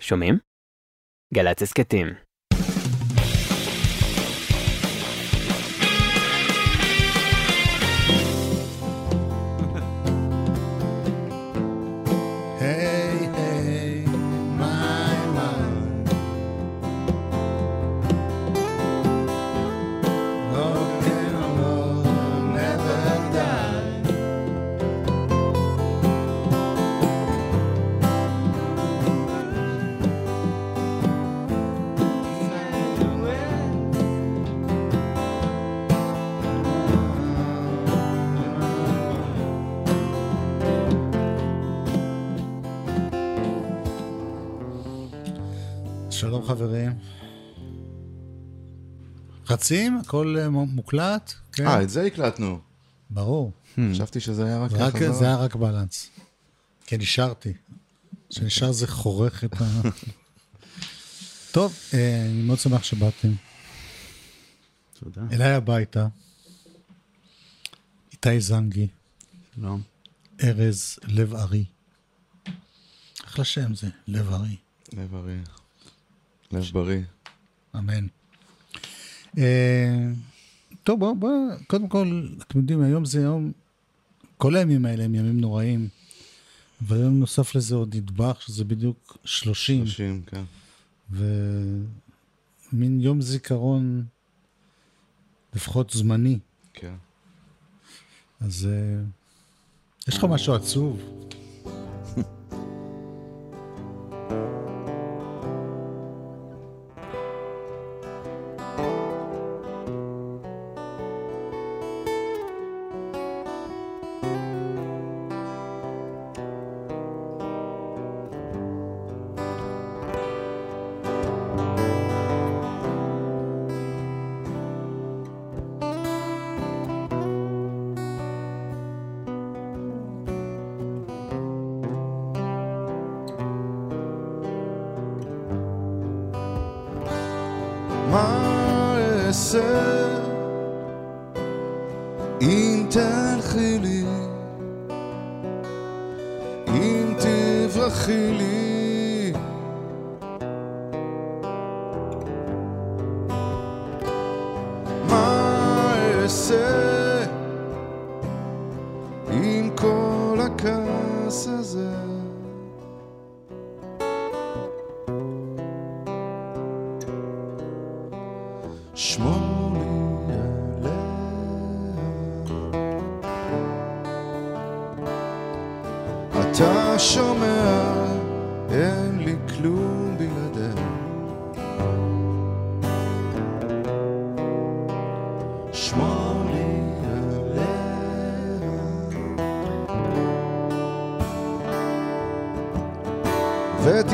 שומעים? גל"צ הסכתים. שלום חברים. חצים? הכל מוקלט? כן. את זה הקלטנו. ברור. חשבתי שזה היה רק ככה. זה היה רק בלנס. כן, נשארתי. שנשאר זה חורך את ה... טוב, אני מאוד שמח שבאתם. תודה. אליי הביתה. איתי זנגי. שלום. ארז לב ארי. אחלה שם זה, לב ארי. לב ארי. לב בריא. אמן. טוב, בואו, קודם כל, אתם יודעים, היום זה יום, כל הימים האלה הם ימים נוראים, אבל היום נוסף לזה עוד נדבך, שזה בדיוק 30. 30, כן. ומין יום זיכרון, לפחות זמני. כן. אז יש לך משהו עצוב.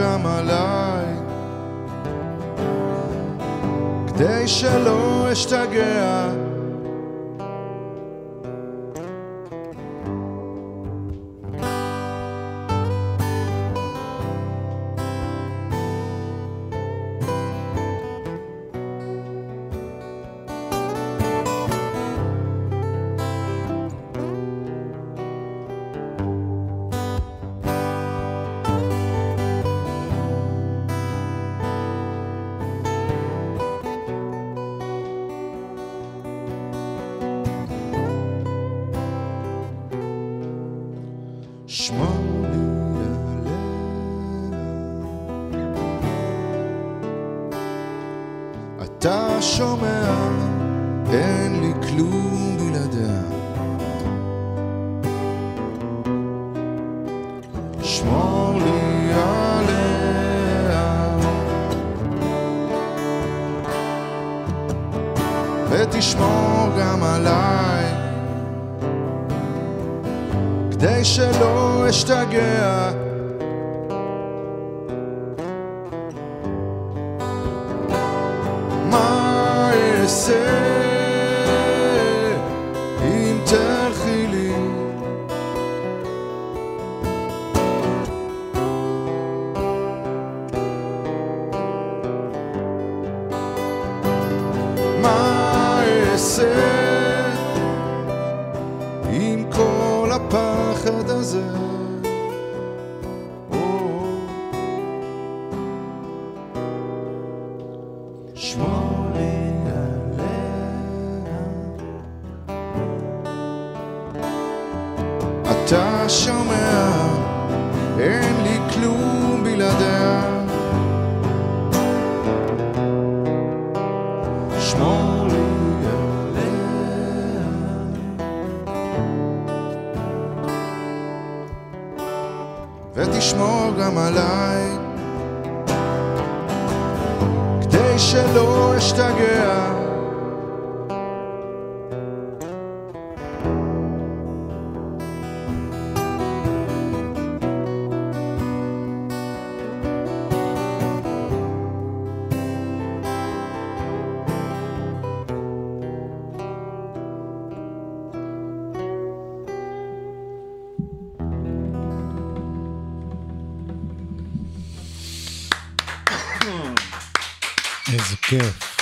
גם עליי כדי שלא אשתגע עם כל הפחד הזה לשמור עליה. אתה שומע, אין לי כלום בלעדיה. שמור לי עליה. ותשמור גם עליי, כדי שלא אשתגע. איזה כיף.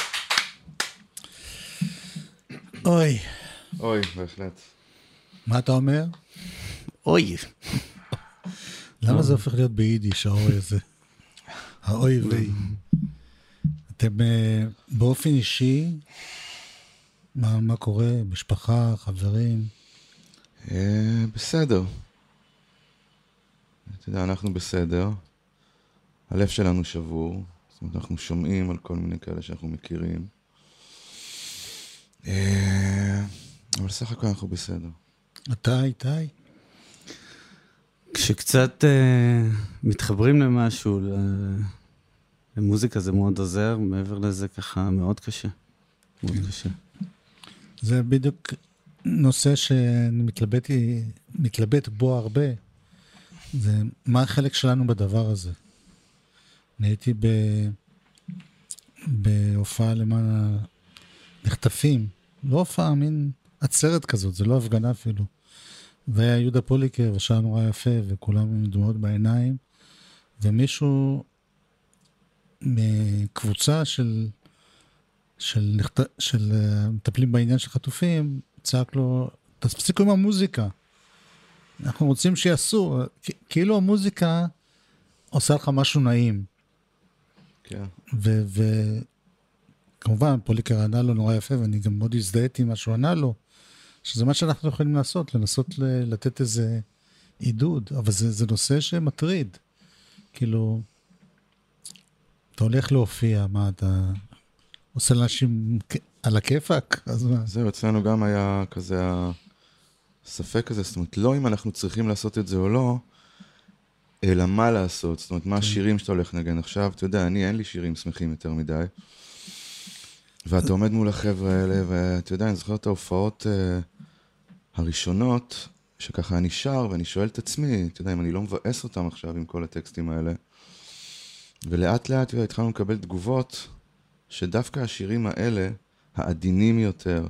אוי. אוי, בהחלט. מה אתה אומר? אוי. למה זה הופך להיות ביידיש, האוי הזה? האוי ואי. אתם באופן אישי, מה קורה? משפחה, חברים? בסדר. אתה יודע, אנחנו בסדר. הלב שלנו שבור. זאת אומרת, אנחנו שומעים על כל מיני כאלה שאנחנו מכירים. אבל סך הכל אנחנו בסדר. אתה, איתי? כשקצת מתחברים למשהו, למוזיקה זה מאוד עוזר, מעבר לזה ככה מאוד קשה. מאוד קשה. זה בדיוק נושא שאני מתלבט בו הרבה. זה מה החלק שלנו בדבר הזה. נהייתי בהופעה למען הנחטפים, לא הופעה, מין עצרת כזאת, זה לא הפגנה אפילו. והיה יהודה פוליקר, ושעה נורא יפה, וכולם עם דמעות בעיניים, ומישהו מקבוצה של מטפלים בעניין של חטופים, צעק לו, תפסיקו עם המוזיקה. אנחנו רוצים שיעשו, כאילו המוזיקה עושה לך משהו נעים. כן. וכמובן, פוליקר ענה לו נורא יפה, ואני גם מאוד הזדהיתי עם מה שהוא ענה לו, שזה מה שאנחנו יכולים לעשות, לנסות לתת איזה עידוד, אבל זה נושא שמטריד. כאילו, אתה הולך להופיע, מה אתה עושה לאנשים על הכיפק? זהו, אצלנו גם היה כזה הספק הזה, זאת אומרת, לא אם אנחנו צריכים לעשות את זה או לא, אלא מה לעשות, זאת אומרת, מה השירים שאתה הולך לנגן עכשיו, אתה יודע, אין לי שירים שמחים יותר מדי, ואתה עומד מול החבר'ה האלה, ואתה יודע, אני זוכר את ההופעות הראשונות, שככה אני שר, ואני שואל את עצמי, אתה יודע, אם אני לא מבאס אותם עכשיו עם כל הטקסטים האלה, ולאט לאט התחלנו לקבל תגובות, שדווקא השירים האלה, העדינים יותר,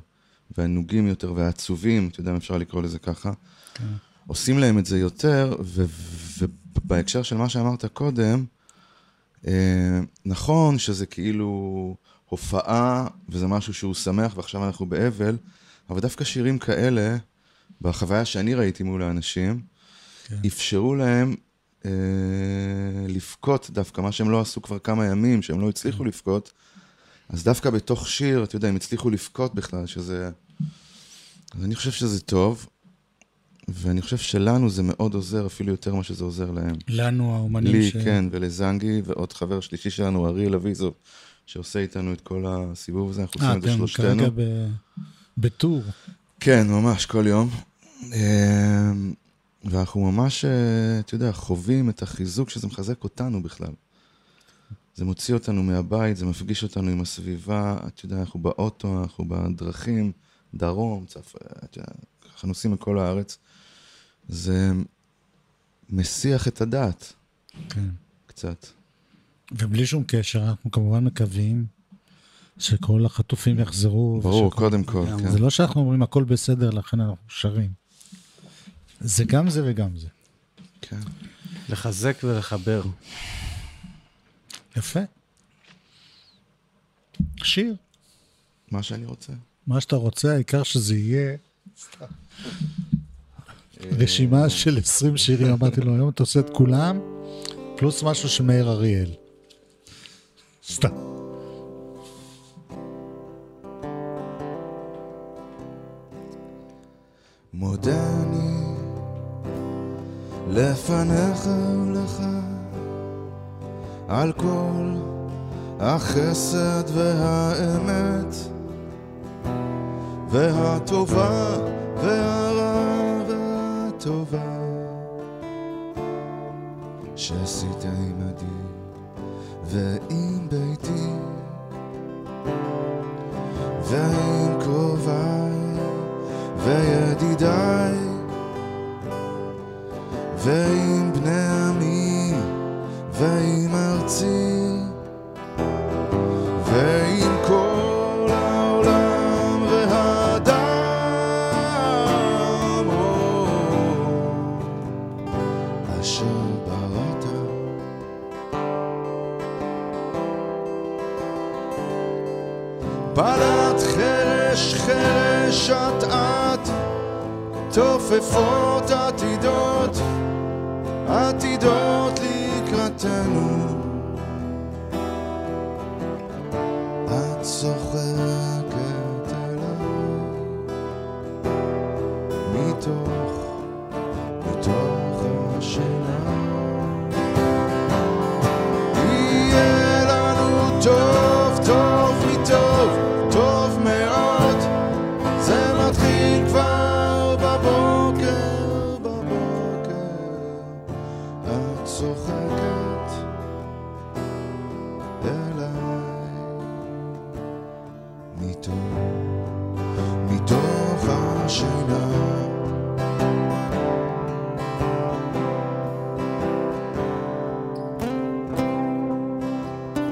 והנוגים יותר, והעצובים, אתה יודע, אם אפשר לקרוא לזה ככה, עושים להם את זה יותר, ובהקשר של מה שאמרת קודם, נכון שזה כאילו הופעה, וזה משהו שהוא שמח, ועכשיו אנחנו באבל, אבל דווקא שירים כאלה, בחוויה שאני ראיתי מול האנשים, אפשרו להם לפקוט דווקא, מה שהם לא עשו כבר כמה ימים, שהם לא הצליחו לפקוט, אז דווקא בתוך שיר, אתה יודע, הם הצליחו לפקוט בכלל, שזה... אז אני חושב שזה טוב, ואני חושב שלנו זה מאוד עוזר, אפילו יותר מה שזה עוזר להם. לנו, האומנים לי, ש... לי, כן, ולזנגי, ועוד חבר שלישי שלנו, אריאל אביזוב, שעושה איתנו את כל הסיבוב הזה, אנחנו עושים את זה שלושתנו. אתם כרגע בטור. כן, ממש, כל יום. ואנחנו ממש, אתה יודע, חווים את החיזוק שזה מחזק אותנו בכלל. זה מוציא אותנו מהבית, זה מפגיש אותנו עם הסביבה, אתה יודע, אנחנו באוטו, אנחנו בדרכים, דרום, צף, אתה יודע, אנחנו נוסעים מכל הארץ. זה מסיח את הדעת. כן. קצת. ובלי שום קשר, אנחנו כמובן מקווים שכל החטופים יחזרו. ברור, קודם כל. כן. זה לא שאנחנו אומרים הכל בסדר, לכן אנחנו שרים. זה גם זה וגם זה. כן. לחזק ולחבר. יפה. שיר. מה שאני רוצה. מה שאתה רוצה, העיקר שזה יהיה... רשימה של 20 שירים, אמרתי לו, היום אתה עושה את כולם פלוס משהו שמאיר אריאל. סתם מודה אני לפניך ולך על כל החסד והאמת והטובה והרע והטובה שעשית עמדי ועם ביתי ועם קרוביי וידידיי ועם בני עמי ועם ארצי ועם כל העולם והאדם אשר בראת בלעת חרש חרש את את תופפות עתידות עתידות לקראתנו את צוחקת אליי מתוך השינה יהיה לנו טוב טוב מטוב טוב מאוד זה מתחיל כבר בבוקר את צוחקת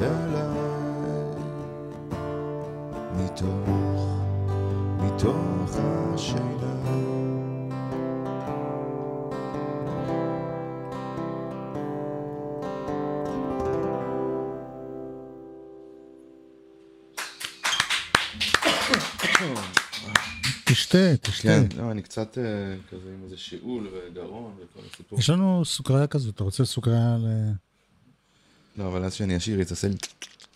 אליי מתוך השינה תשתה. אני קצת כזה עם איזה שיעול וגרון וכל הסיפור. יש לנו סוכריה כזו, אתה רוצה סוכריה ל... לא, אבל אז שאני אשיר, יצעשה לי...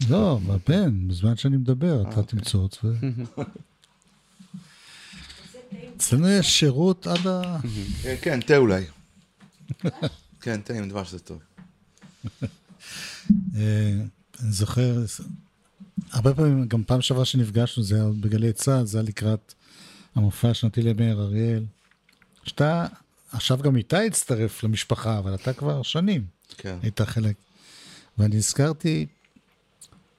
לא, בפן, בזמן שאני מדבר, אתה תמצוץ ו... אצלנו יש שירות עד ה... כן, תה אולי. כן, תה עם דבש זה טוב. אני זוכר, הרבה פעמים, גם פעם שעברה שנפגשנו, זה היה בגלי צה"ל, זה היה לקראת... המופע שנתי למאיר אריאל, שאתה, עכשיו גם איתה הצטרף למשפחה, אבל אתה כבר שנים, כן. הייתה חלק. ואני הזכרתי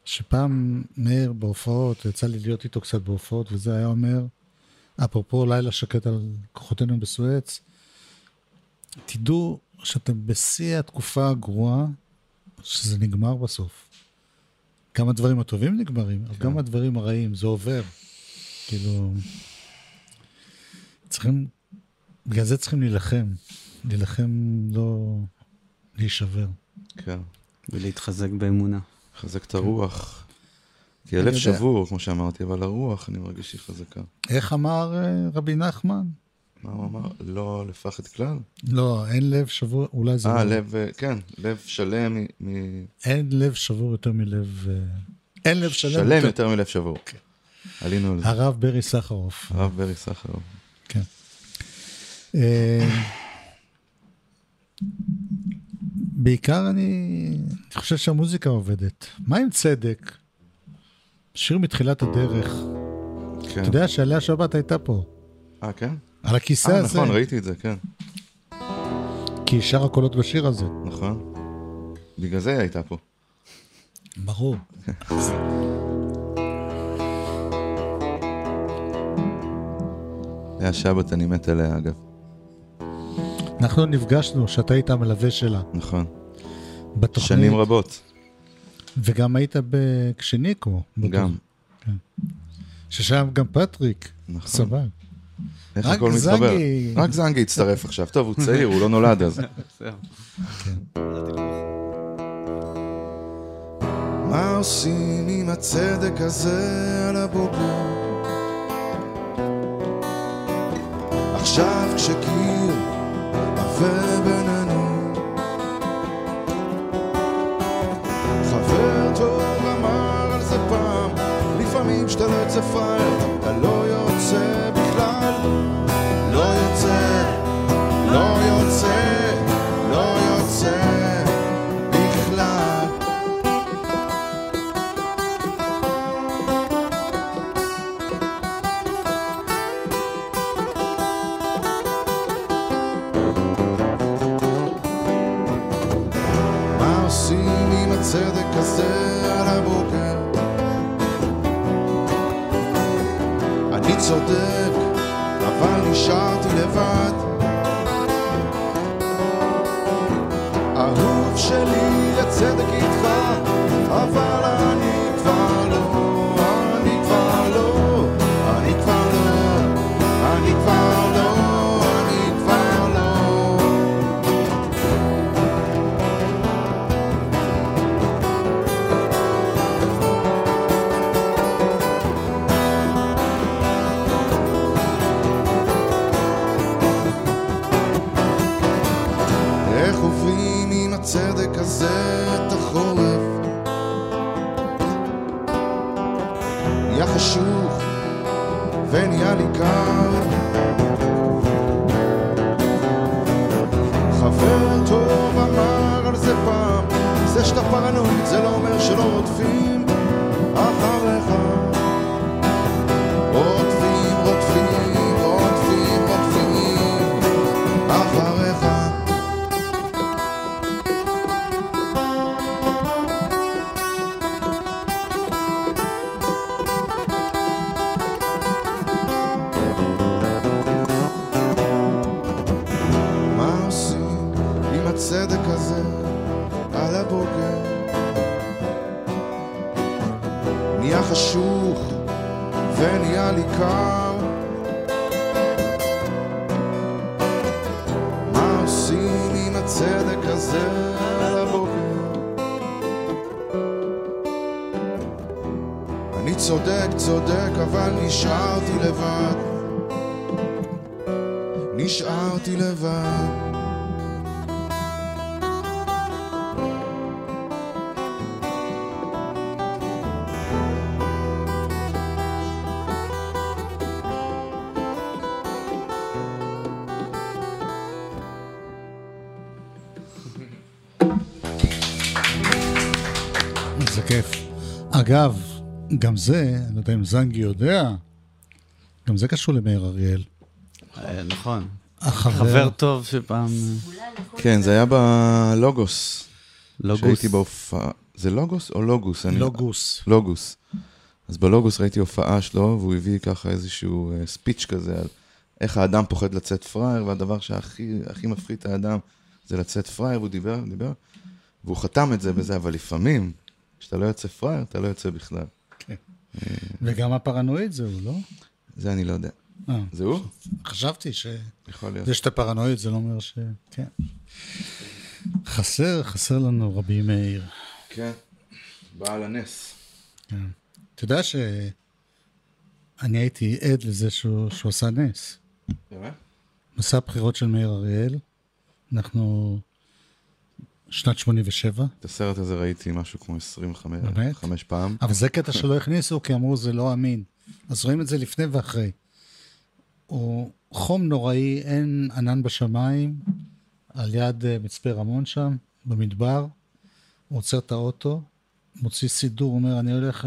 שפעם מאיר בהופעות, יצא לי להיות איתו קצת בהופעות, וזה היה אומר, אפרופו לילה שקט על כוחותינו בסואץ, תדעו שאתם בשיא התקופה הגרועה, שזה נגמר בסוף. גם הדברים הטובים נגמרים, כן. אבל גם הדברים הרעים, זה עובר. כאילו... צריכים, בגלל זה צריכים להילחם לא להישבר. כן. ולהתחזק באמונה. לחזק את הרוח. כי הלב שבור, כמו שאמרתי, אבל הרוח אני מרגיש שהיא חזקה. איך אמר רבי נחמן? מה הוא אמר? לא לפחד כלל? לא, אין לב שבור, אולי זה... לב, כן, לב שלם מ... אין לב שבור יותר מלב... אין לב שלם יותר מלב שבור. עלינו על זה. הרב ברי סחרוב. הרב ברי סחרוב. כן. בעיקר אני חושב שהמוזיקה עובדת. מה עם צדק? שיר מתחילת הדרך. אתה יודע שעליה שבת הייתה פה. כן? על הכיסא הזה. נכון, ראיתי את זה, כן. כי שר הקולות בשיר הזה. נכון. בגלל זה הייתה פה. ברור. היה שבת, אני מת עליה, אגב. אנחנו נפגשנו, שאתה היית המלווה שלה. נכון. בתוכנית. שנים רבות. וגם היית כשניקו. גם. כן. ששם גם פטריק. נכון. סבג. איך הכל מתחבר? רק זנגי יצטרף עכשיו. טוב, הוא צעיר, הוא לא נולד אז. כן. מה עושים עם הצדק הזה על הבוקר? עכשיו כשקיר עבר בינינו, חבר טוב אמר על זה פעם, לפעמים שאתה לא יוצא פייר, אתה לא יוצא בכלל, לא יוצא, לא יוצא, לא יוצא. צדק הזה על הבוקר, אני צודק אבל נשארתי לבד, אהוב שלי הצדק איתך, אבל אני כבר לא, אני כבר לא, אני כבר לא, אני כבר לא, אני כבר לא. צדק הזה את החורף, נהיה חשוך ונהיה לי קר, חבר טוב אמר על זה פעם, זה שאתה פרנואיד זה לא אומר שלא רודפים אחריך, רודפים, רודפים, רודפים, רודפים אחריך. חשוך ונהיה לי קר, מה עושים עם הצדק הזה על הבוקר? אני צודק, צודק, אבל נשארתי לבד, נשארתי לבד. אגב, גם זה, אני לא יודע אם זנגי יודע, גם זה קשור למאיר אריאל. נכון. חבר טוב שפעם... כן, זה היה בלוגוס. לוגוס. שהייתי בהופעה... זה לוגוס או לוגוס? לוגוס. לוגוס. אז בלוגוס ראיתי הופעה שלו, והוא הביא ככה איזשהו ספיץ' כזה על איך האדם פוחד לצאת פראייר, והדבר שהכי מפחיד את האדם זה לצאת פראייר, והוא דיבר, והוא חתם את זה בזה, אבל לפעמים... כשאתה לא יוצא פראייר, אתה לא יוצא בכלל. כן. וגם הפרנואיד זהו, לא? זה אני לא יודע. זהו? חשבתי ש... יכול להיות. זה שאתה פרנואיד, זה לא אומר ש... כן. חסר לנו רבי מאיר. כן. בעל הנס. כן. אתה יודע שאני הייתי עד לזה שהוא עשה נס. באמת? מסע הבחירות של מאיר אריאל. אנחנו... שנת 87. את הסרט הזה ראיתי משהו כמו 25 פעם. אבל זה קטע שלא הכניסו, כי אמרו זה לא אמין. אז רואים את זה לפני ואחרי. הוא חום נוראי, אין ענן בשמיים, על יד מצפה רמון שם. במדבר, עוצר את האוטו, מוציא סידור, אומר, אני הולך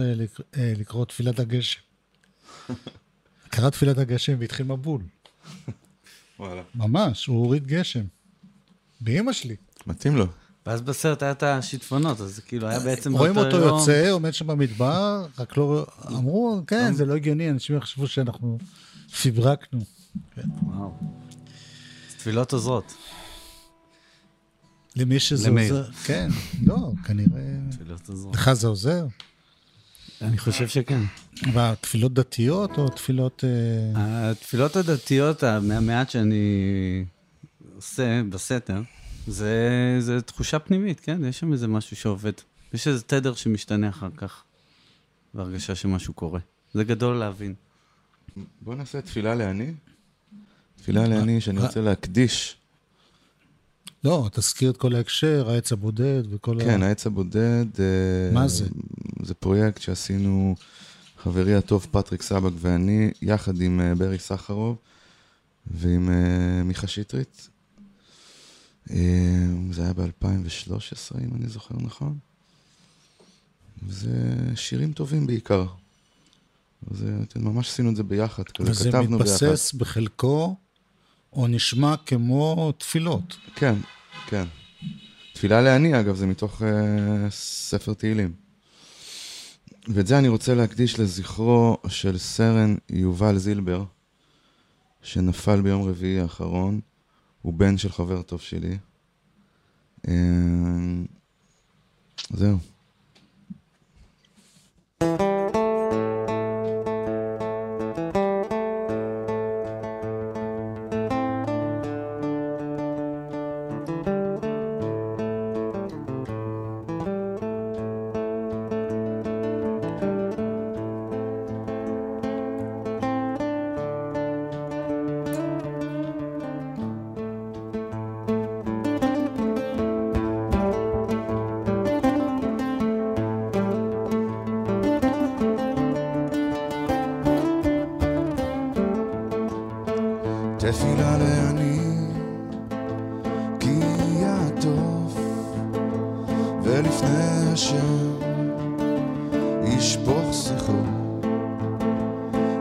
לקרוא תפילת הגשם. קרא תפילת הגשם והתחיל מבול. וואלה. ממש, הוא הוריד גשם. באמא שלי. מתאים לו. ואז בסרט היה את השיטפונות, אז כאילו היה בעצם... רואים אותו יוצא, עומד שם במדבר, רק לא... אמרו, כן, זה לא הגיוני, אנשים יחשבו שאנחנו פיברקנו. וואו. תפילות עוזרות. למי שזה עוזר. כן, לא, כנראה... תפילות עוזרות. לך זה עוזר? אני חושב שכן. והתפילות דתיות או תפילות... התפילות הדתיות, המעט שאני עושה בסתר, זה תחושה פנימית, כן? יש שם איזה משהו שעובד. יש איזה תדר שמשתנה אחר כך, והרגשה שמשהו קורה. זה גדול להבין. בוא נעשה תפילה לעני. תפילה לעני שאני רוצה להקדיש. לא, תזכיר את כל ההקשר, העץ הבודד וכל ה... כן, העץ הבודד... מה זה? זה פרויקט שעשינו חברי הטוב פטריק סבג ואני, יחד עם ברי סחרוב ועם מיכה שטרית. זה היה ב-2013, אם אני זוכר נכון. וזה שירים טובים בעיקר. אתם ממש עשינו את זה ביחד. וזה מתבסס בחלקו, או נשמע כמו תפילות. כן, כן. תפילה לעני, אגב, זה מתוך ספר תהילים. ואת זה אני רוצה להקדיש לזכרו של סרן יובל זילבר, שנפל ביום רביעי האחרון. הוא בן של חבר טוב שלי. זהו.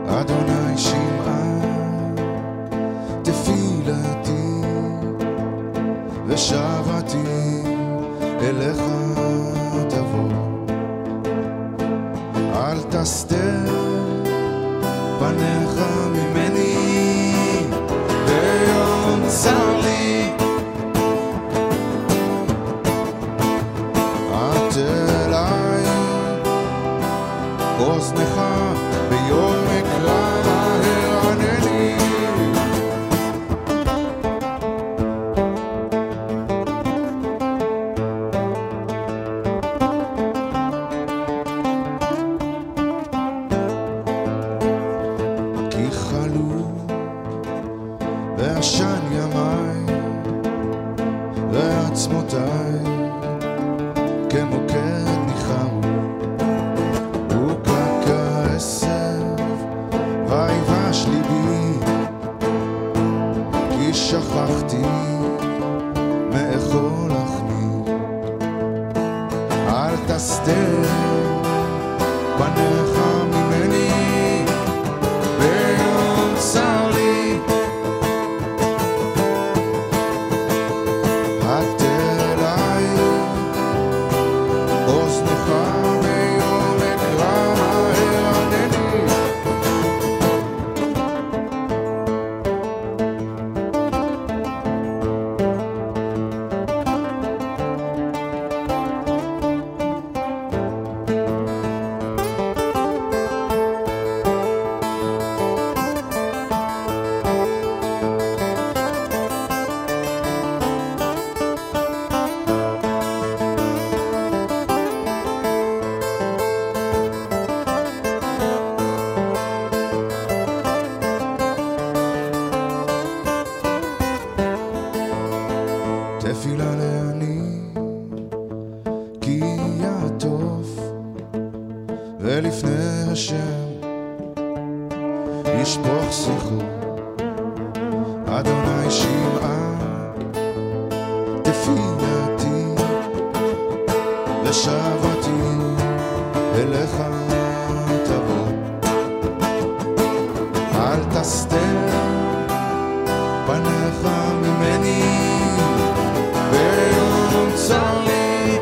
אדוני שמעה תפילתי ושבתי אליך תבוא, אל תסתר פניך ממני ביום צר לי,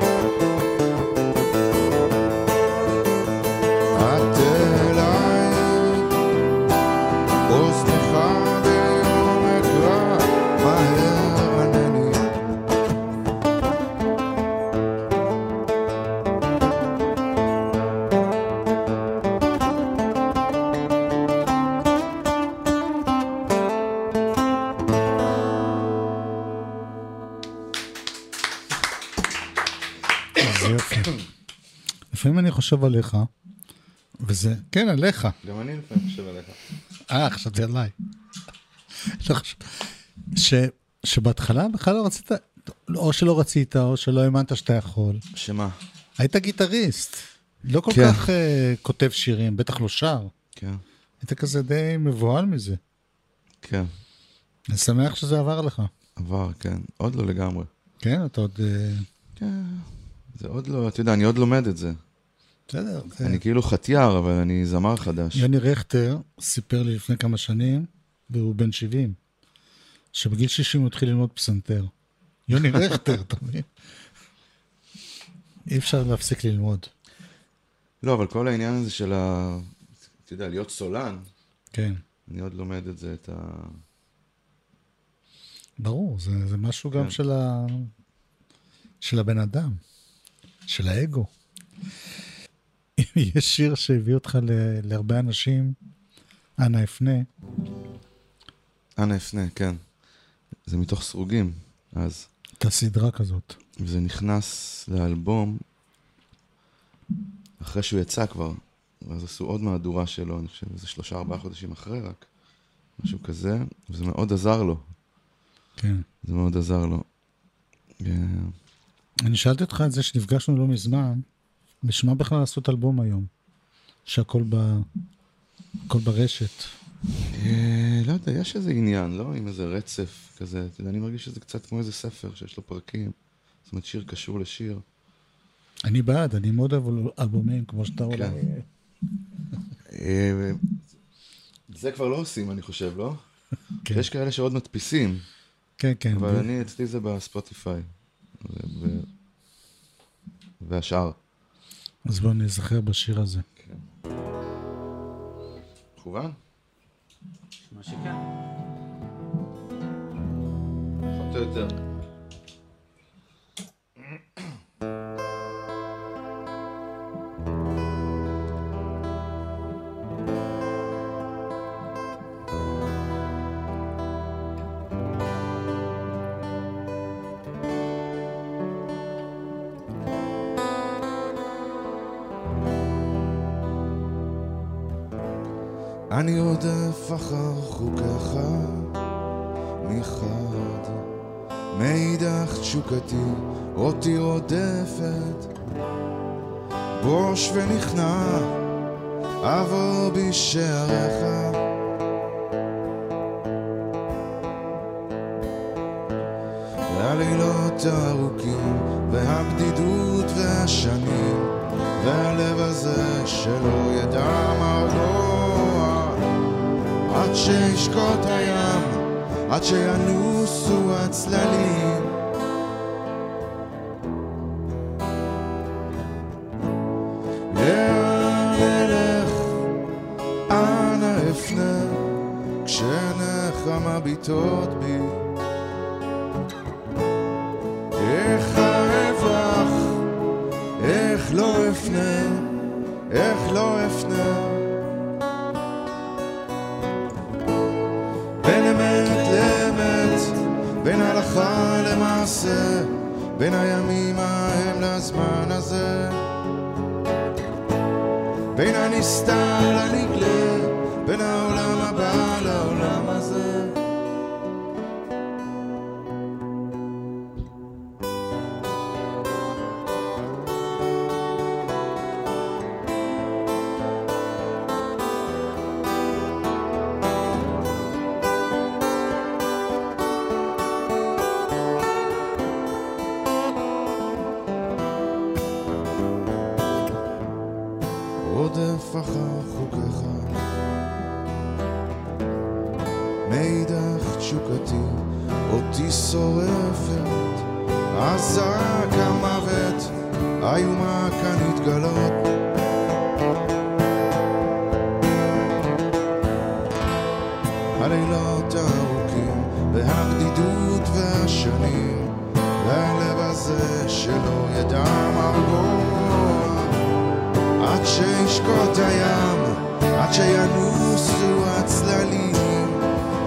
את אליי אוזנך ביום אקרא מהר ענני. לפעמים אני חושב עליך, וזה, כן, עליך. גם אני לפעמים חושב עליך. עכשיו זה עליי. שבהתחלה בכלל לא רצית, או שלא רצית, או שלא האמנת שאתה יכול. שמה? היית גיטריסט. לא כל כך כותב שירים, בטח לא שר. כן. היית כזה די מבוהל מזה. כן. אני שמח שזה עבר לך. עבר, כן. עוד לא לגמרי. כן, אתה עוד... כן. זה עוד לא, אתה יודע, אני עוד לומד את זה. בסדר. אני כאילו חטייר, אבל אני זמר חדש. יוני רכטר סיפר לי לפני כמה שנים, והוא בן 70, שבגיל 60 הוא התחיל ללמוד פסנתר. יוני רכטר, אתה מבין? אי אפשר להפסיק ללמוד. לא, אבל כל העניין הזה של ה... אתה יודע, להיות סולן. כן. אני עוד לומד את זה, את ה... ברור, זה משהו גם של הבן אדם. של האגו. יש שיר שהביא אותך להרבה אנשים, אנה אפנה. אנה אפנה, כן. זה מתוך סרוגים, אז. את הסדרה כזאת. וזה נכנס לאלבום, אחרי שהוא יצא כבר, ואז עשו עוד מהדורה שלו, אני חושב, זה 3-4 חודשים אחרי רק, משהו כזה, וזה מאוד עזר לו. כן. זה מאוד עזר לו. אני שאלתי אותך את זה שנפגשנו לא מזמן, בשמה בכלל לעשות אלבום היום, שהכל ברשת. לא יודע, יש איזה עניין, לא? עם איזה רצף כזה, אני מרגיש שזה קצת כמו איזה ספר שיש לו פרקים, זאת אומרת שיר קשור לשיר. אני בעד, אני מאוד אוהב אלבומים כמו שאתה עולה. זה כבר לא עושים, אני חושב, לא? יש כאלה שעוד מדפיסים. כן, כן. אבל אני אצלי זה בספוטיפיי. והשאר. אז בואו נזכר בשיר הזה. תכוון? מה שכן? חמתו יותר. אני עודף אחר חוקך מחד, מידך תשוקתי אותי עודפת, בוש ונכנע עבור בשעריך, הלילות הארוכים והבדידות והשנים, והלב הזה שלא ידע מרגוע, עד שישקוט הים, עד שינוסו הצללים, לאן אלך, אנה אפנה, כשעיניך מביטות בי, איך אברח, איך לא אפנה, איך לא אפנה, בין הלכה למעשה, בין הימים ההם לזמן הזה, בין הנסתר לנגלה, בין העולם הבא לעולם הזה. מידך תשוקתי אותי שורפת, עזק המוות איומה כאן התגלות. הלילות הארוכים והבדידות והשנים, והלב הזה שלא ידע מרגוע, עד שישקוט הים, עד שינוסו הצללים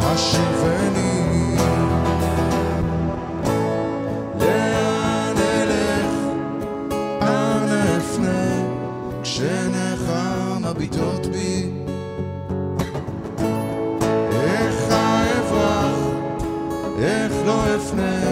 השובנים. לאן אלך, אן אפנה, כשנחם הביטות בי, איך האברח, איך לא אפנה.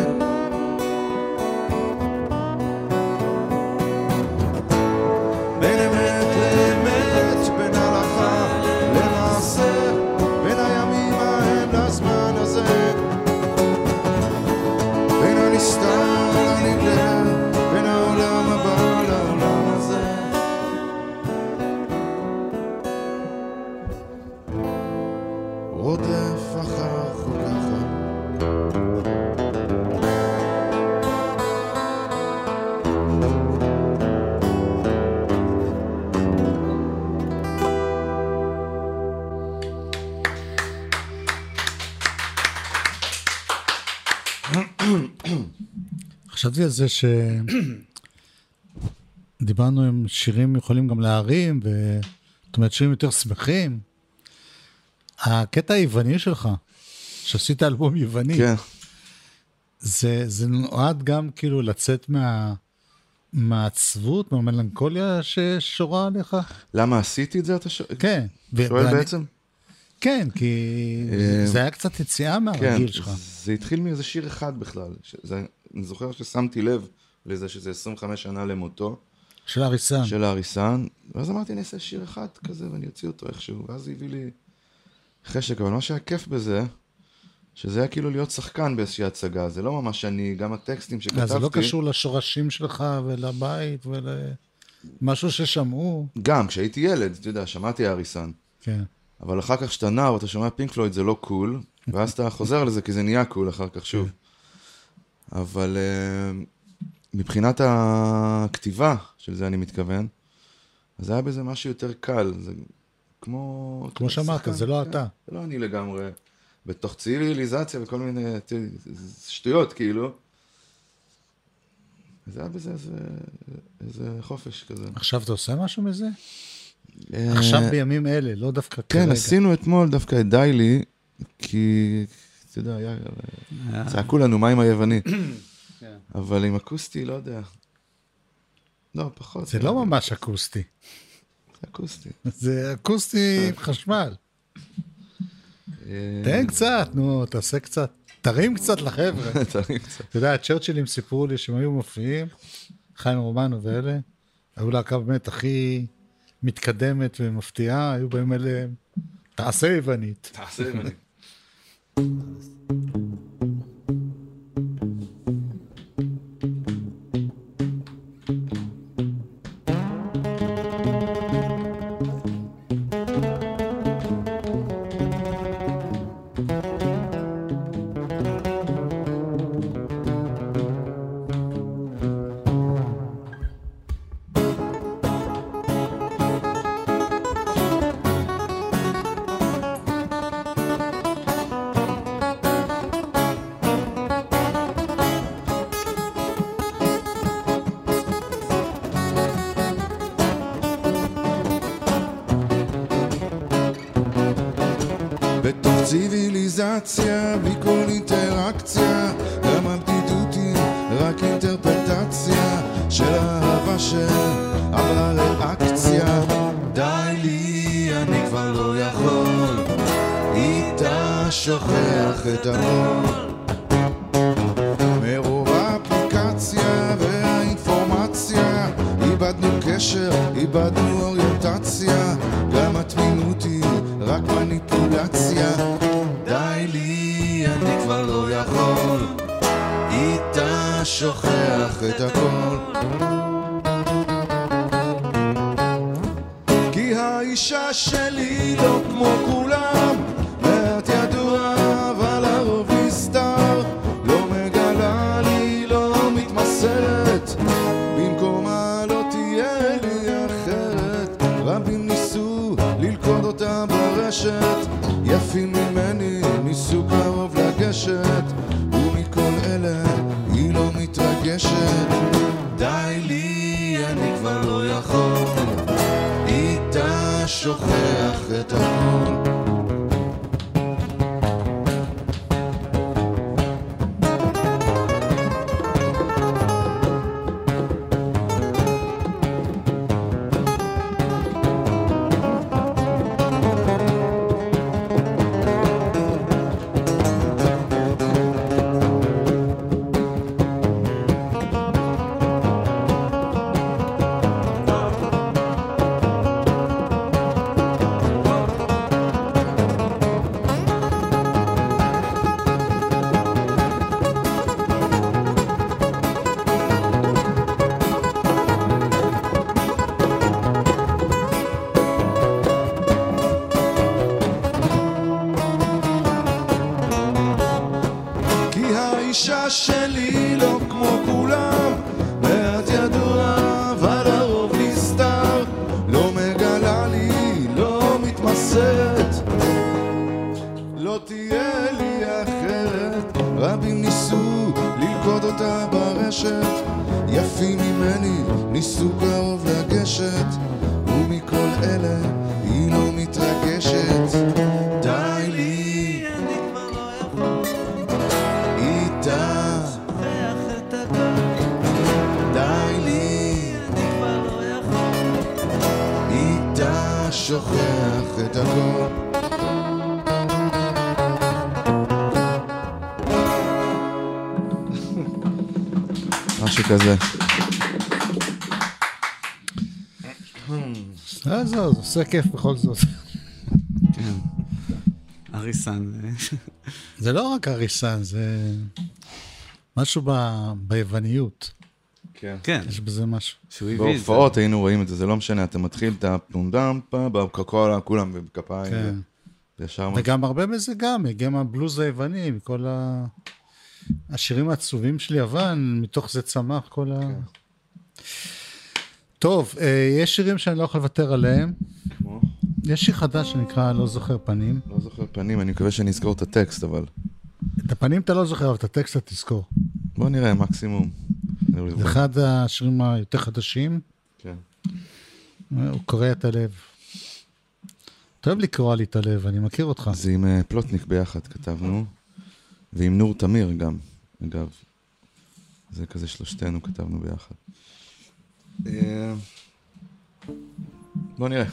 חשבתי על זה שדיברנו עם שירים יכולים גם להרים, זאת אומרת שירים יותר שמחים. הקטע היווני שלך, שעשית אלבום יווני, זה נועד גם כאילו לצאת מהעצבות, מהמלנכוליה ששורה עליך? למה עשיתי את זה? אתה שואל בעצם? כן, כי זה היה קצת יציאה מהרגיל שלך. זה התחיל מאיזה שיר אחד בכלל, זה... אני זוכר ששמתי לב לזה שזה 25 שנה למותו. של אריס סן. של אריס סן. ואז אמרתי, אני אעשה שיר אחד כזה ואני אוציא אותו איכשהו. ואז הביא לי חשק. אבל מה שהיה כיף בזה, שזה היה כאילו להיות שחקן באיזושהי הצגה. זה לא ממש אני, גם הטקסטים שכתבתי. זה לא קשור לשורשים שלך ולבית ולמשהו ששמעו. גם, כשהייתי ילד, אתה יודע, שמעתי אריס סן. כן. אבל אחר כך שאתה נער, אתה שומע פינק פלויד, זה לא קול. ואז אתה חוזר לזה, כי זה נהיה קול אחר כך שוב. אבל מבחינת הכתיבה של זה אני מתכוון, אז היה בזה משהו יותר קל, זה כמו שאמרת, זה לא אתה. זה לא אני לגמרי, בתוך ציליזציה וכל מיני שטויות כאילו. אז היה בזה איזה חופש כזה. עכשיו אתה עושה משהו מזה? עכשיו בימים אלה, לא דווקא כרגע. כן, עשינו אתמול דווקא את די לי, כי... אתה יודע, צעקו לנו מים היווני, אבל עם אקוסטי, לא יודע. לא, פחות. זה לא ממש אקוסטי. זה אקוסטי. זה אקוסטי עם חשמל. תן קצת, נו, תעשה קצת. תרים קצת לחבר'ה. תרים קצת. אתה יודע, הצ'רצ'ילים סיפרו לי שהם היו מופיעים, חיים רומנו ואלה, היו להקה באמת הכי מתקדמת ומפתיעה, היו בהם אלה, תעשה יוונית. תעשה יוונית. בלי כל אינטראקציה, גם הבדידות היא רק אינטרפטציה של אהבה שעברה לאקציה. די לי, אני כבר לא יכול, איתה שוכח את הכל. מרוב האפליקציה והאינפורמציה איבדנו קשר, איבדנו אוריינטציה, גם התמינות היא רק מניפולציה. די לי, אני כבר לא יכול, איתה שוכח את הכל. כי האישה שלי לא כמו כולם, ואת ידועה ממני, ניסו קרוב לגשת, ומכל אלה היא לא מתרגשת. די לי, אני כבר לא יכול, איתה שוכח את הכל. עושה כיף בכל זאת. כן. אריס סן. זה לא רק אריס סן, זה משהו ביווניות. כן. יש בזה משהו. בהופעות היינו רואים את זה, זה לא משנה, אתה מתחיל את הפונדם, בקוקולה, כולם בכפיים. וגם הרבה מזה גם, גם הבלוז היווני, כל השירים העצובים של יוון, מתוך זה צמח כל ה... טוב, יש שירים שאני לא יכול לוותר עליהם. יש שיר חדש שנקרא לא זוכר פנים. לא זוכר פנים, אני מקווה שאני אזכור את הטקסט, אבל... את הפנים אתה לא זוכר, אבל את הטקסט אתה תזכור. בוא נראה, מקסימום. זה אחד השירים היותר חדשים. כן. הוא קורא את הלב. אתה אוהב לקרוא לי את הלב, אני מכיר אותך. זה עם פלוטניק ביחד כתבנו, ועם נור תמיר גם, אגב. זה כזה שלושתנו כתבנו ביחד. בוא נראה.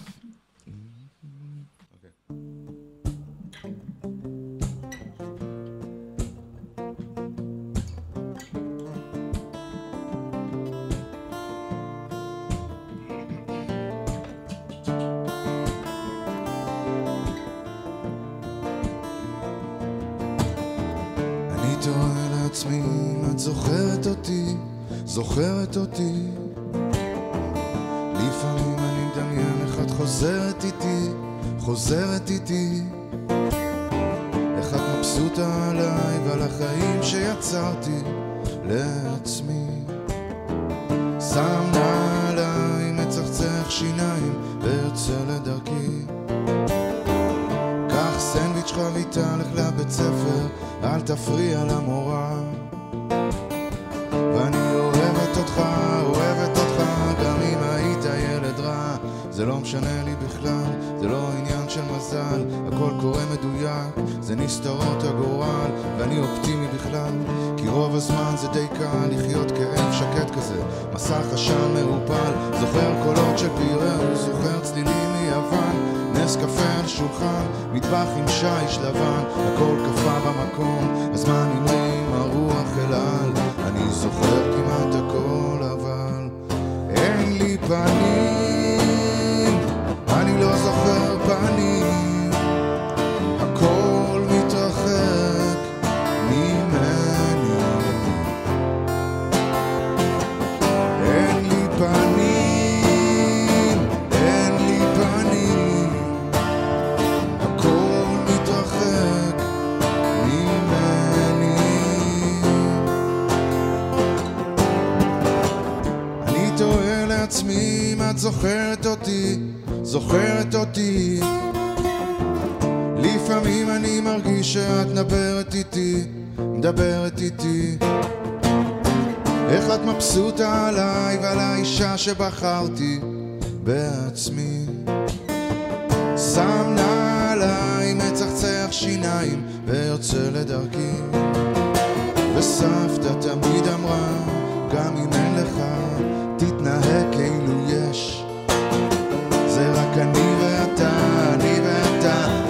אני תוהה לעצמי, את זוכרת אותי, זוכרת אותי. לפעמים אני מדמיין איך את חוזרת איתי, חוזרת איתי, איך את מבסוטה עליי ועל החיים שיצרתי לעצמי. שם נעליים, מצחצח שיניים ויוצא לדרכי, קח סנדוויץ' חביתה, לך לבית ספר, אל תפריע למורה, ואני אוהבת אותך, אוהבת אותך גם אם היית ילד רע. זה לא משנה לי בכלל, זה לא עניין של מזל, הכל קורה מדויק, זה נסתרות הגורל, ואני אופטימי בכלל, כי רוב הזמן זה די קל לחיות כאב שקט כזה, מסך השם מרופל, זוכר קולות של פיראו, זוכר צלילים מיוון, נס קפה על שולחן, מטבח עם שיש לבן, הכל קפה במקום, הזמן עם הרוח אל-על, אני זוכר כמעט הכל, אבל אין לי פנים, אני לא זוכר פנים, הכל מתרחק ממני, אין לי פנים, אין לי פנים, הכל מתרחק ממני. אני תוהה לעצמי אם את זוכרת אותי, זוכרת אותי, לפעמים אני מרגיש שאת מדברת איתי, מדברת איתי. איך את מבסוטה עליי ועל האישה שבחרתי בעצמי. שם נעליים, מצחצח שיניים ויוצא לדרכי. וסבתא תמיד אמרה, גם אם אין לך, תתנהג כאילו יש. זה רק אני ואתה,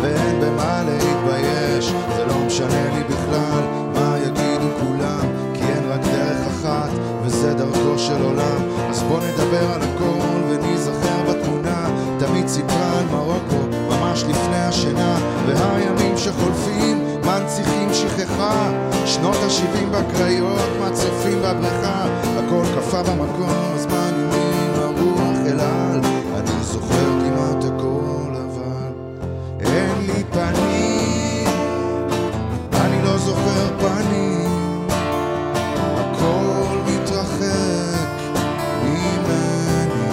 ואין במה להתבייש. זה לא משנה לי בכלל מה יגידו כולם, כי אין רק דרך אחת, וזה דרכו של עולם. אז בוא נדבר על הכל ונזכר בתמונה, תמיד סיפרה על מרוקו, ממש לפני השינה. והימים שחולפים מנציחים שכחה, שנות ה-70 בקריות, מצפים בבריכה, הכל קפה במקום, הזמן ימים, הרוח אל-על. אני זוכר כמעט הכל, אבל אין לי פנים, אני לא זוכר פנים, הכל מתרחק ממני.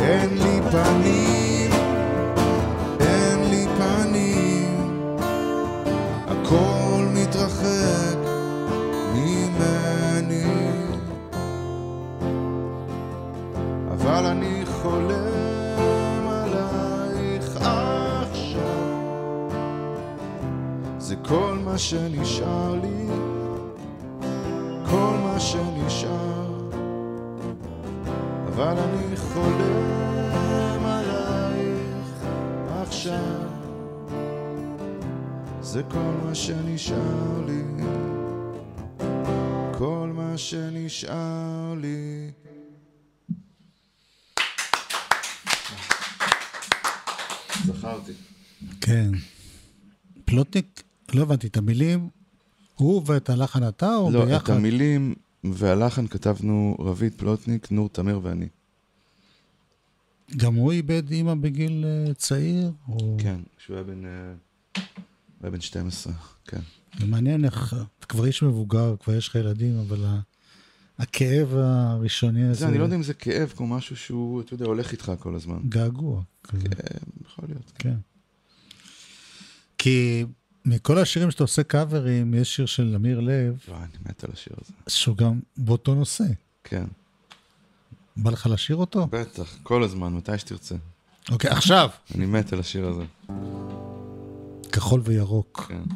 אין לי פנים, הכל מתרחק ממני, אבל אני חולם עלייך עכשיו. זה כל מה שנשאר לי, כל מה שנשאר, אבל אני חולם עלייך עכשיו. זה כל מה שנשאר לי, כל מה שנשאר לי. זכרתי. כן. פלוטניק, לא הבנתי את המילים, הוא ואת הלחן אתה או ביחד? לא, את המילים והלחן כתבנו רבית פלוטניק, נור תמיר ואני. גם הוא איבד אמא בגיל צעיר? כן, שהוא היה בן... בן 12, כן. זה מעניין איך, כבר יש מבוגר, כבר יש לך ילדים, אבל הכאב הראשוני הזה... אני לא יודע אם זה כאב, כמו משהו שהוא, אתה יודע, הולך איתך כל הזמן. געגוע. יכול להיות. כן. כי מכל השירים שאתה עושה קאברים, יש שיר של אמיר לב. לא, אני מת על השיר הזה. שהוא גם באותו נושא. כן. בא לך לשיר אותו? בטח, כל הזמן, מתי שתרצה. אוקיי, עכשיו. אני מת על השיר הזה. כחול וירוק. כן.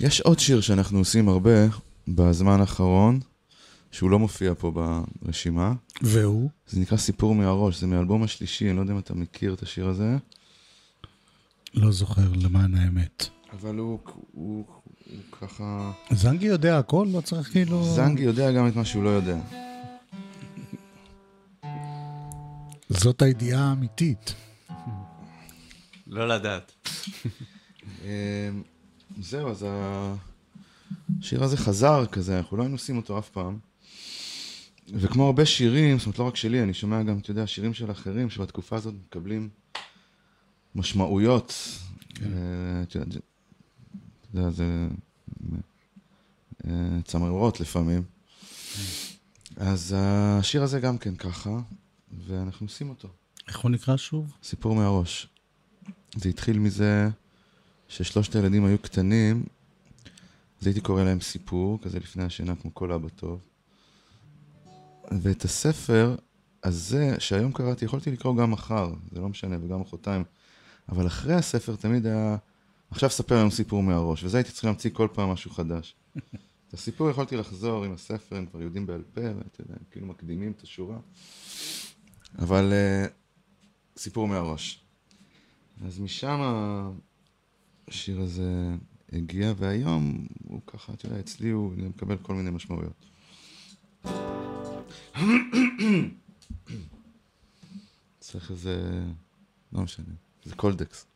יש עוד שיר שאנחנו עושים הרבה בזמן האחרון, שהוא לא מופיע פה ברשימה. והוא? זה נקרא סיפור מהראש, זה מאלבום השלישי, אני לא יודע אם אתה מכיר את השיר הזה. לא זוכר, למען האמת. אבל הוא ככה... זנגי יודע הכל, לא צריך כאילו... זנגי יודע גם את מה שהוא לא יודע. זאת הידיעה האמיתית. לא לדעת. זהו, אז השיר הזה חזר כזה, אנחנו לא היינו עושים אותו אף פעם. וכמו הרבה שירים, זאת אומרת לא רק שלי, אני שומע גם, אתה יודע, שירים של אחרים שבתקופה הזאת מקבלים משמעויות. אתה יודע, זה צמררות לפעמים. אז השיר הזה גם כן ככה, ואנחנו עושים אותו. איך הוא נקרא שוב? סיפור מהראש. זה התחיל מזה... ששלושת הילדים היו קטנים, אז הייתי קורא להם סיפור, כזה לפני השינה כמו כל אבא טוב. ואת הספר הזה שהיום קראתי, יכולתי לקרוא גם מחר, זה לא משנה, וגם אחותיים. אבל אחרי הספר תמיד היה, עכשיו ספר להם סיפור מהראש, וזה הייתי צריך להמציא כל פעם משהו חדש. את הסיפור יכולתי לחזור עם הספר, הם כבר יודעים בעל פה, ואתה יודע, כאילו מקדימים את השורה. אבל סיפור מהראש. אז משם השיר הזה הגיע, והיום הוא ככה, אתה יודע, אצלי הוא מקבל כל מיני משמעויות. צריך איזה... לא משנה, זה קולדקס.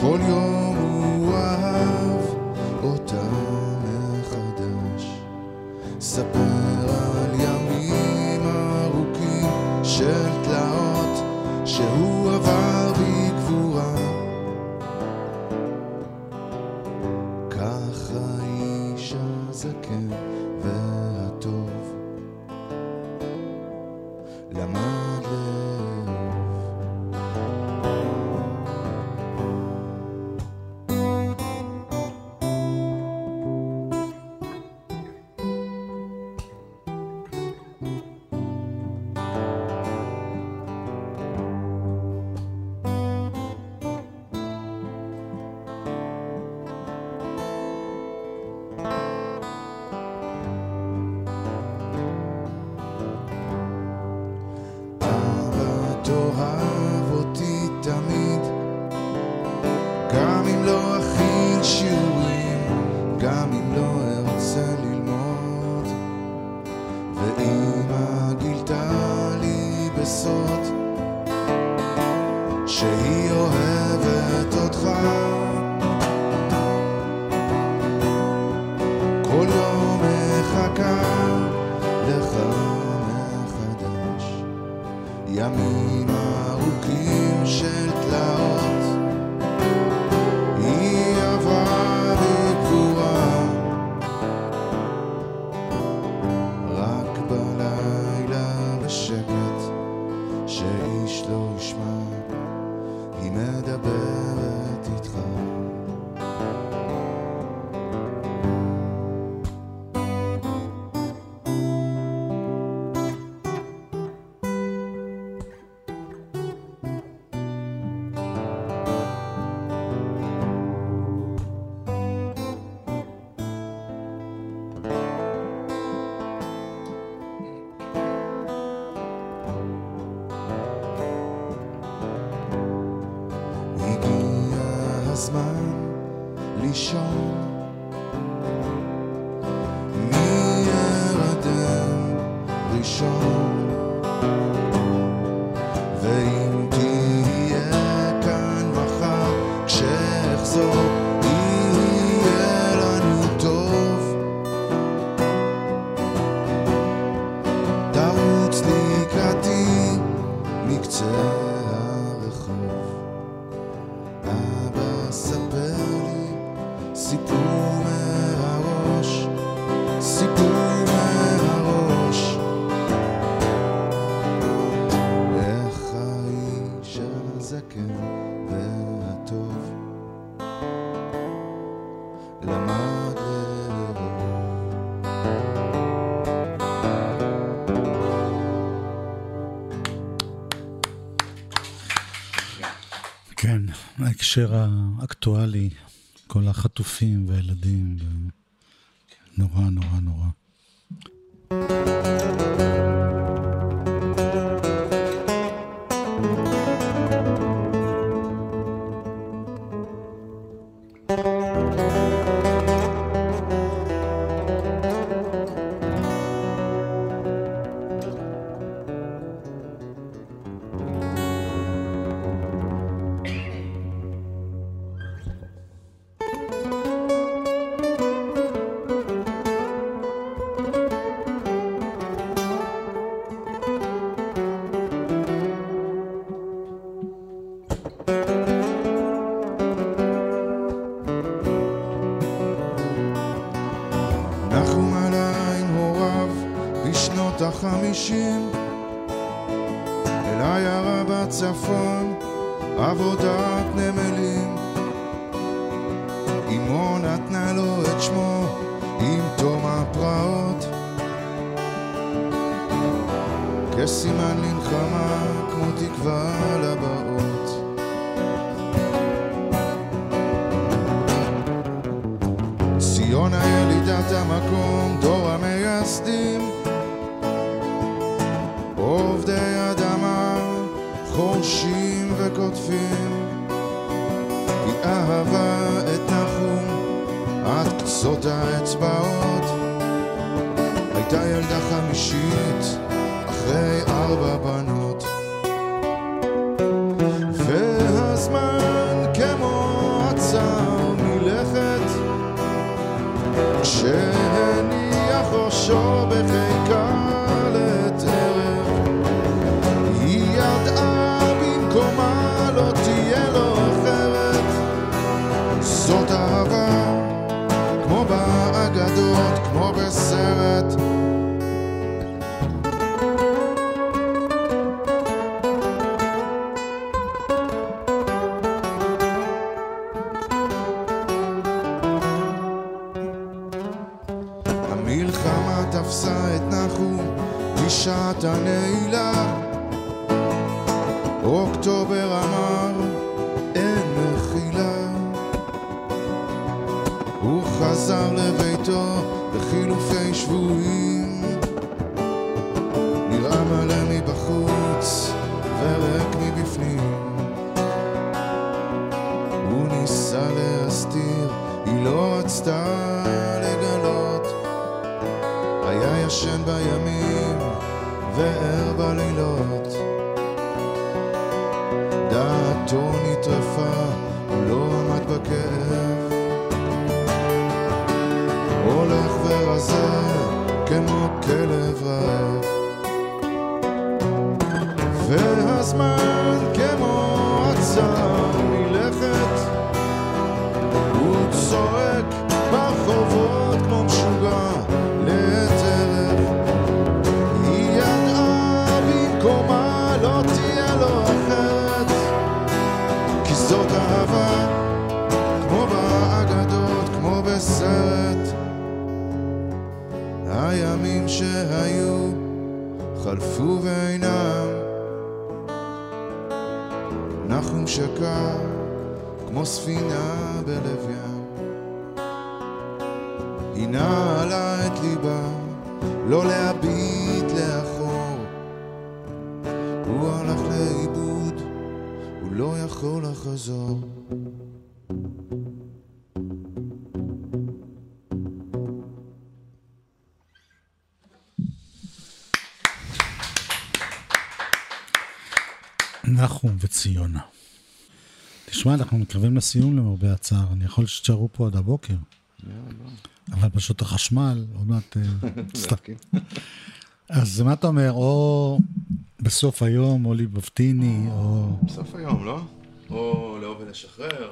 כל יום מחכה לך מחדש ימים ארוכים של תלאות. היא עברה בגבורה, רק בלילה בשקט שאיש לא ישמע היא מדברת איתך. ההקשר האקטואלי, כל החטופים והילדים, נורא נורא נורא. All I ever saw כמו כלב רב, והזמן כמו עצה מלכת, הוא צועק ברחובות כמו משוגע לעת ערב. היא ידעה במקומה לא תהיה לו אחת, כי זאת אהבה כמו באגדות, כמו בסרט. הימים שהיו חלפו ואינם, נחום שקע כמו ספינה בלב ים. היא נעלה את ליבה לא להביט לאחור, הוא הלך לאיבוד, הוא לא יכול לחזור. נחום וציונה. תשמע, אנחנו מתקרבים לסיום למרבה הצער. אני יכול שתשארו פה עד הבוקר. אבל פשוט החשמל, עוד מעט... אז מה אתה אומר? או בסוף היום, או ליבבטיני, או... בסוף היום, לא? או לאהוב ולשחרר?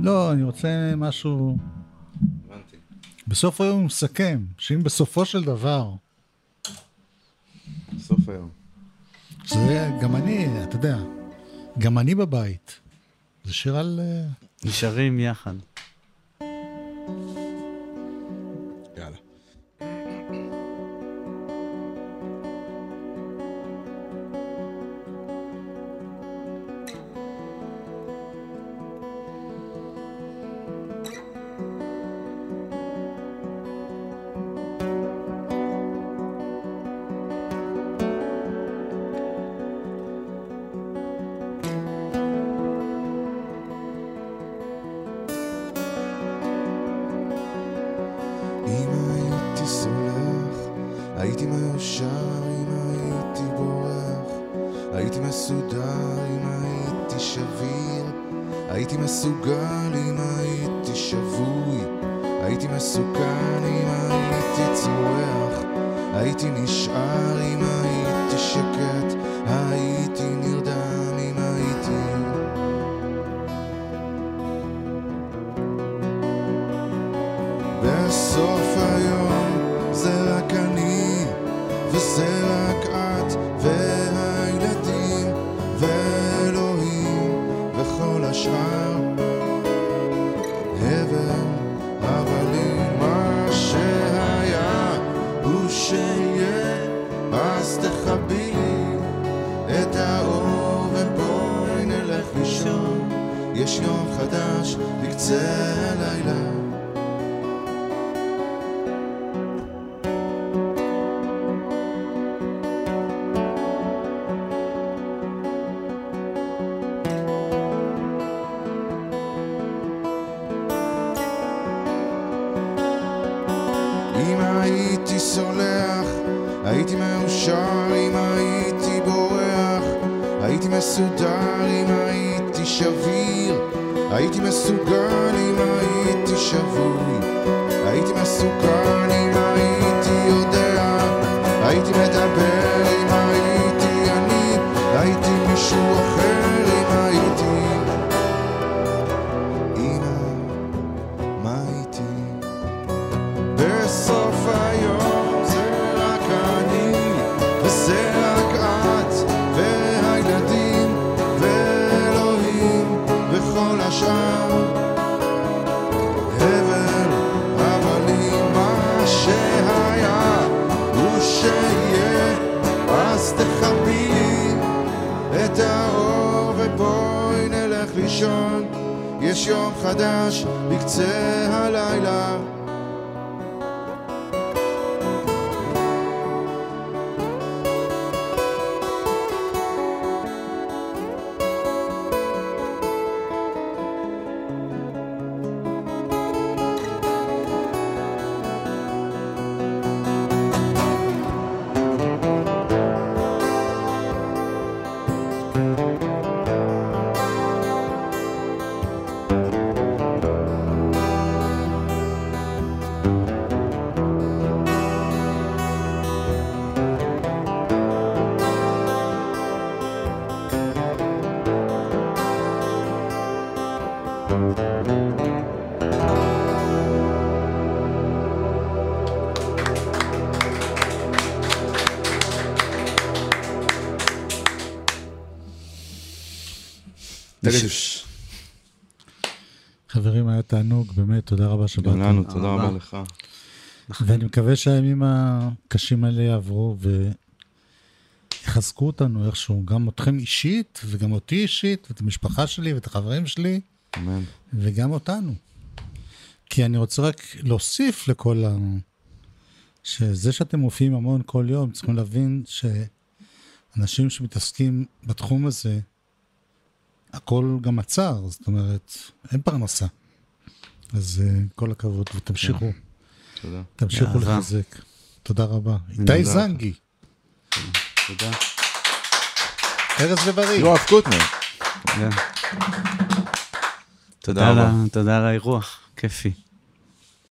לא, אני רוצה משהו... הבנתי. בסוף היום הוא מסכם, שאם בסופו של דבר... בסוף היום. זה גם אני, אתה יודע... גם אני בבית. זה שיר על... נשארים יחד. יאללה. חברים, היה תענוג, באמת, תודה רבה שבאתם. לנו, תודה רבה לך. ואני מקווה שהימים הקשים האלה יעברו ויחזקו אותנו איכשהו, גם אתכם אישית, וגם אותי אישית, ואת המשפחה שלי, ואת החברים שלי, אמן. וגם אותנו. כי אני רוצה רק להוסיף לכל ה... שזה שאתם מופיעים המון כל יום, צריכים להבין שאנשים שמתעסקים בתחום הזה, הכל גם עצר, זאת אומרת, אין פרנסה. אז כל הכבוד, ותמשיכו. תודה. תמשיכו לחזק. תודה רבה. איתי זנגי. תודה. ארז לב ארי. יואב קוטנר. תודה רבה. תודה על האירוח. כיפי.